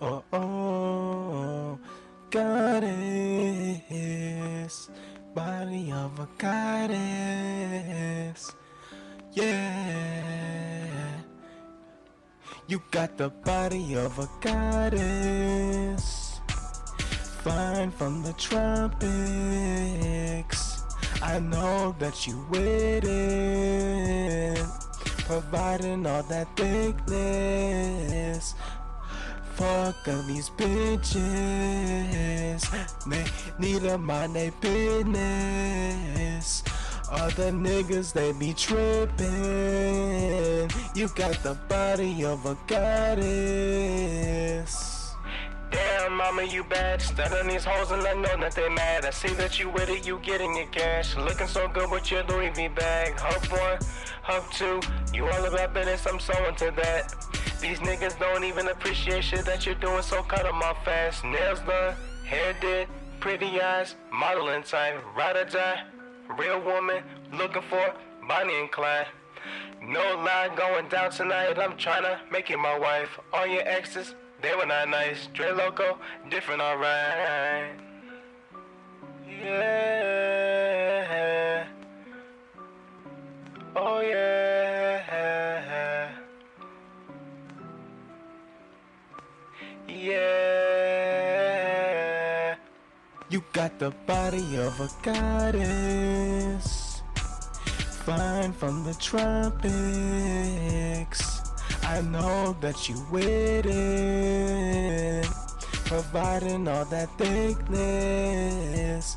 oh, oh, oh. Goddess, body of a goddess. Yeah, you got the body of a goddess, flying from the tropics. I know that you waited, providing all that thickness. Fuck of these bitches, they need to mind their business. Other niggas, they be trippin'. You got the body of a goddess. Damn, mama, you bad. Studying these hoes and I know that they mad. I see that you with it, you getting your cash. Looking so good with your Louis V bag. Hump one, hump two, you all about business, I'm so into that. These niggas don't even appreciate shit that you're doing, so cut them off fast. Nails done, hair did, pretty eyes, modeling time, ride or die. Real woman, looking for Bonnie and Clyde. No lie, going down tonight, I'm tryna make you my wife. All your exes, they were not nice. Dre Loco, different alright. Yeah. Oh yeah. Yeah. You got the body of a goddess, flying from the tropics. I know that you waited, providing all that thickness.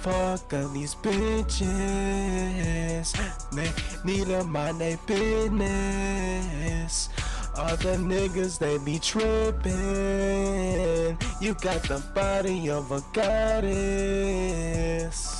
Fuck of these bitches, they need to mind their business. Other niggas, they be trippin'. You got the body of a goddess.